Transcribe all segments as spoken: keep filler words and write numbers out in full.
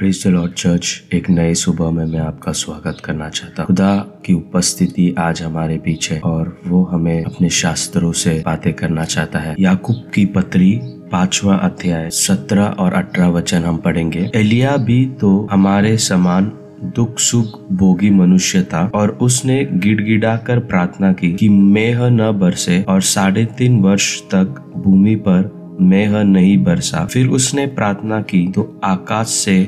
Praise the Lord church, एक नए सुबह में मैं आपका स्वागत करना चाहता हूँ। खुदा की उपस्थिति आज हमारे बीच है और वो हमें अपने शास्त्रों से बातें करना चाहता है। याकूब की पत्री पांचवा अध्याय सत्रह और अठारह वचन हम पढ़ेंगे। एलिया भी तो हमारे समान दुख सुख भोगी मनुष्य था और उसने गिड़गिड़ाकर प्रार्थना की कि मेह न बरसे, और साढ़े तीन वर्ष तक भूमि पर मेह नहीं बरसा। फिर उसने प्रार्थना की तो आकाश से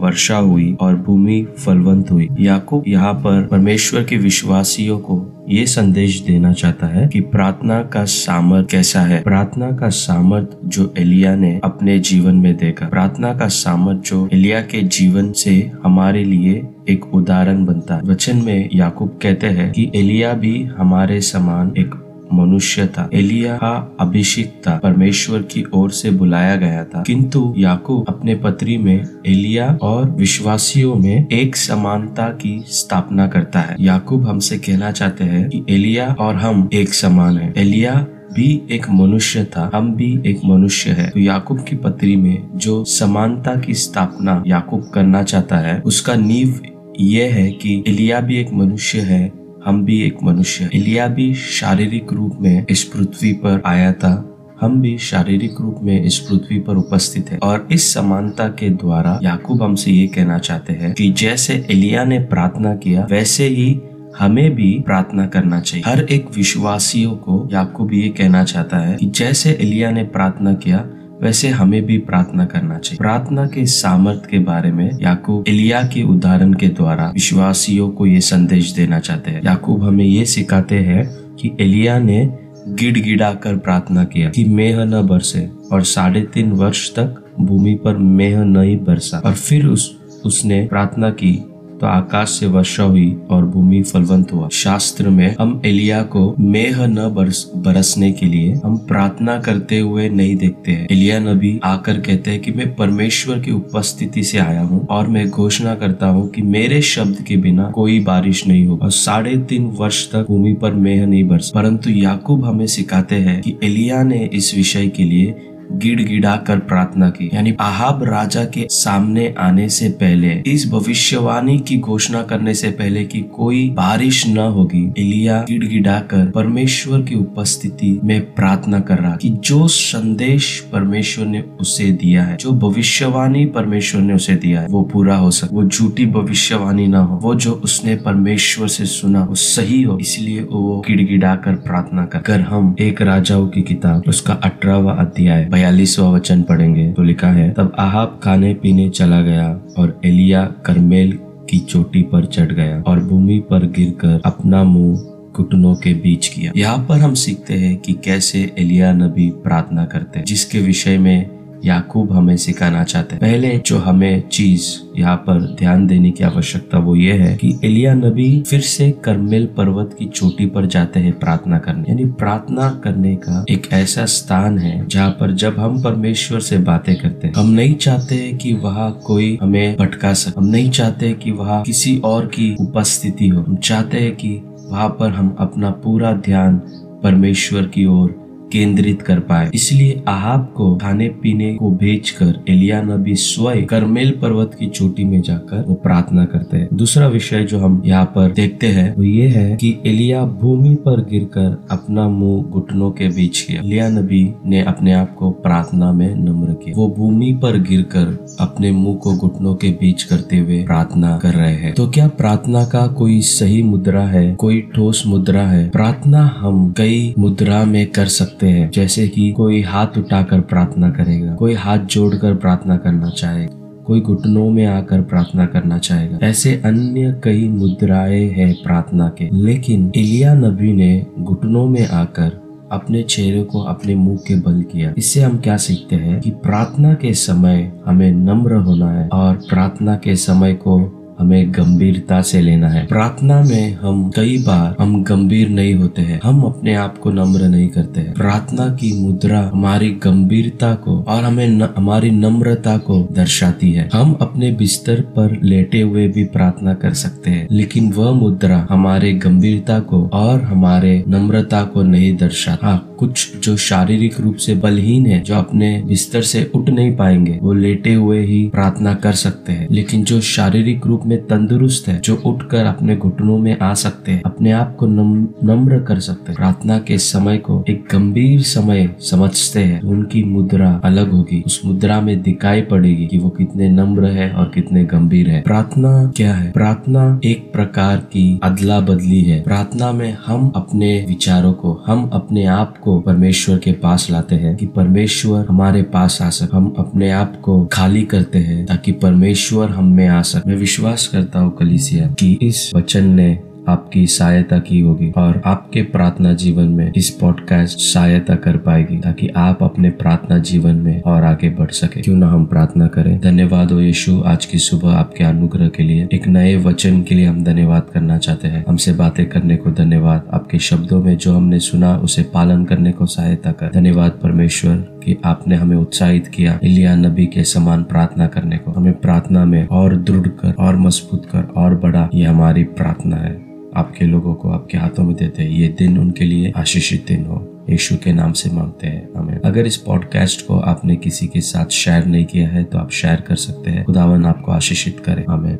वर्षा हुई और भूमि फलवंत हुई। याकूब यहाँ पर परमेश्वर के विश्वासियों को ये संदेश देना चाहता है कि प्रार्थना का सामर्थ कैसा है। प्रार्थना का सामर्थ जो एलिया ने अपने जीवन में देखा, प्रार्थना का सामर्थ जो एलिया के जीवन से हमारे लिए एक उदाहरण बनता है। वचन में याकूब कहते हैं कि एलिया भी हमारे समान एक मनुष्य था। एलिया का अभिषेक था, परमेश्वर की ओर से बुलाया गया था, किंतु याकूब अपने पत्री में एलिया और विश्वासियों में एक समानता की स्थापना करता है। याकूब हमसे कहना चाहते हैं कि एलिया और हम एक समान हैं। एलिया भी एक मनुष्य था, हम भी एक मनुष्य है। तो याकूब की पत्री में जो समानता की स्थापना याकूब करना चाहता है, उसका नींव यह है कि एलिया भी एक मनुष्य है, हम भी एक मनुष्य। एलिया भी शारीरिक रूप में इस पृथ्वी पर आया था, हम भी शारीरिक रूप में इस पृथ्वी पर उपस्थित है। और इस समानता के द्वारा याकूब हमसे ये कहना चाहते हैं कि जैसे एलिया ने प्रार्थना किया, वैसे ही हमें भी प्रार्थना करना चाहिए। हर एक विश्वासियों को याकूब ये कहना चाहता है कि जैसे एलिया ने प्रार्थना किया, वैसे हमें भी प्रार्थना करना चाहिए। प्रार्थना के सामर्थ्य के बारे में याकूब एलिया के उदाहरण के द्वारा विश्वासियों को ये संदेश देना चाहते हैं। याकूब हमें ये सिखाते हैं कि एलिया ने गिड़गिड़ाकर प्रार्थना किया कि मेह न बरसे, और साढ़े तीन वर्ष तक भूमि पर मेह नहीं बरसा। और फिर उस उसने प्रार्थना की तो आकाश से वर्षा हुई और भूमि फलवंत हुआ। शास्त्र में हम एलिया को मेह न बरस बरसने के लिए हम प्रार्थना करते हुए नहीं देखते हैं। एलिया नबी आकर कहते हैं कि मैं परमेश्वर की उपस्थिति से आया हूँ और मैं घोषणा करता हूँ कि मेरे शब्द के बिना कोई बारिश नहीं होगा, और साढ़े तीन वर्ष तक भूमि पर मेह नहीं बरसा। परंतु याकूब हमें सिखाते हैं कि एलिया ने इस विषय के लिए गिड़गिड़ा कर प्रार्थना की, यानी आहाब राजा के सामने आने से पहले, इस भविष्यवाणी की घोषणा करने से पहले कि कोई बारिश न होगी, एलिया गिड़गिड़ा कर परमेश्वर की उपस्थिति में प्रार्थना कर रहा कि जो संदेश परमेश्वर ने उसे दिया है, जो भविष्यवाणी परमेश्वर ने उसे दिया है, वो पूरा हो सके, वो झूठी भविष्यवाणी ना हो, वो जो उसने परमेश्वर से सुना वो सही हो। इसलिए वो गिड़गिड़ा कर प्रार्थना कर कर हम एक राजाओं की किताब उसका अठारहवा अध्याय बयालीसवा वचन पढ़ेंगे तो लिखा है, तब आहाब खाने पीने चला गया और एलिया करमेल की चोटी पर चढ़ गया और भूमि पर गिरकर अपना मुंह घुटनों के बीच किया। यहाँ पर हम सीखते हैं कि कैसे एलिया नबी प्रार्थना करते हैं, जिसके विषय में याकूब हमें सिखाना चाहते हैं। पहले जो हमें चीज यहाँ पर ध्यान देने की आवश्यकता वो ये है कि एलिया नबी फिर से करमेल पर्वत की चोटी पर जाते हैं प्रार्थना करने, यानी प्रार्थना करने का एक ऐसा स्थान है जहाँ पर जब हम परमेश्वर से बातें करते हैं, हम नहीं चाहते कि वहाँ कोई हमें भटका सके, हम नहीं चाहते कि वहाँ किसी और की उपस्थिति हो, हम चाहते है कि वहाँ पर हम अपना पूरा ध्यान परमेश्वर की ओर केंद्रित कर पाए। इसलिए आहाब को खाने पीने को भेजकर एलिया नबी स्वयं करमेल पर्वत की चोटी में जाकर वो प्रार्थना करते हैं। दूसरा विषय जो हम यहाँ पर देखते हैं वो ये है कि एलिया भूमि पर गिरकर अपना मुंह घुटनों के बीच किया। एलिया नबी ने अपने आप को प्रार्थना में नम्र किया, वो भूमि पर गिरकर अपने मुंह को घुटनों के बीच करते हुए प्रार्थना कर रहे हैं। तो क्या प्रार्थना का कोई सही मुद्रा है, कोई ठोस मुद्रा है? प्रार्थना हम कई मुद्रा में कर सकते हैं, जैसे कि कोई हाथ उठाकर प्रार्थना करेगा, कोई हाथ जोड़कर प्रार्थना करना चाहेगा, कोई घुटनों में आकर प्रार्थना करना चाहेगा। ऐसे अन्य कई मुद्राएं हैं प्रार्थना के, लेकिन एलिया नबी ने घुटनों में आकर अपने चेहरे को अपने मुंह के बल किया। इससे हम क्या सीखते हैं कि प्रार्थना के समय हमें नम्र होना है और प्रार्थना के समय को हमें गंभीरता से लेना है। प्रार्थना में हम कई बार हम गंभीर नहीं होते हैं, हम अपने आप को नम्र नहीं करते हैं। प्रार्थना की मुद्रा हमारी गंभीरता को और हमें न, हमारी नम्रता को दर्शाती है। हम अपने बिस्तर पर लेटे हुए भी प्रार्थना कर सकते हैं, लेकिन वह मुद्रा हमारे गंभीरता को और हमारे नम्रता को नहीं दर्शाता। कुछ जो शारीरिक रूप से बलहीन है, जो अपने बिस्तर से उठ नहीं पाएंगे, वो लेटे हुए ही प्रार्थना कर सकते हैं। लेकिन जो शारीरिक रूप में तंदुरुस्त है, जो उठकर अपने घुटनों में आ सकते हैं, अपने आप को नम्र कर सकते हैं, प्रार्थना के समय को एक गंभीर समय समझते हैं, उनकी मुद्रा अलग होगी। उस मुद्रा में दिखाई पड़ेगी कि वो कितने नम्र है और कितने गंभीर है। प्रार्थना क्या है? प्रार्थना एक प्रकार की अदला बदली है। प्रार्थना में हम अपने विचारों को, हम अपने आप को परमेश्वर के पास लाते हैं कि परमेश्वर हमारे पास आ सके। हम अपने आप को खाली करते हैं ताकि परमेश्वर हम में आ सके। मैं विश्वास करता हूँ कलीसिया कि इस वचन ने आपकी सहायता की होगी और आपके प्रार्थना जीवन में इस पॉडकास्ट सहायता कर पाएगी, ताकि आप अपने प्रार्थना जीवन में और आगे बढ़ सके। क्यों ना हम प्रार्थना करें। धन्यवाद हो यीशु, आज की सुबह आपके अनुग्रह के लिए, एक नए वचन के लिए हम धन्यवाद करना चाहते हैं। हमसे बातें करने को धन्यवाद। आपके शब्दों में जो हमने सुना उसे पालन करने को सहायता कर। धन्यवाद परमेश्वर कि आपने हमें उत्साहित किया एलिया नबी के समान प्रार्थना करने को। हमें प्रार्थना में और दृढ़ कर और मजबूत कर और बड़ा, ये हमारी प्रार्थना है। आपके लोगों को आपके हाथों में देते हैं। ये दिन उनके लिए आशीषित दिन हो, यीशु के नाम से मांगते हैं, आमीन। अगर इस पॉडकास्ट को आपने किसी के साथ शेयर नहीं किया है तो आप शेयर कर सकते हैं। खुदावन आपको आशीषित करे, आमीन।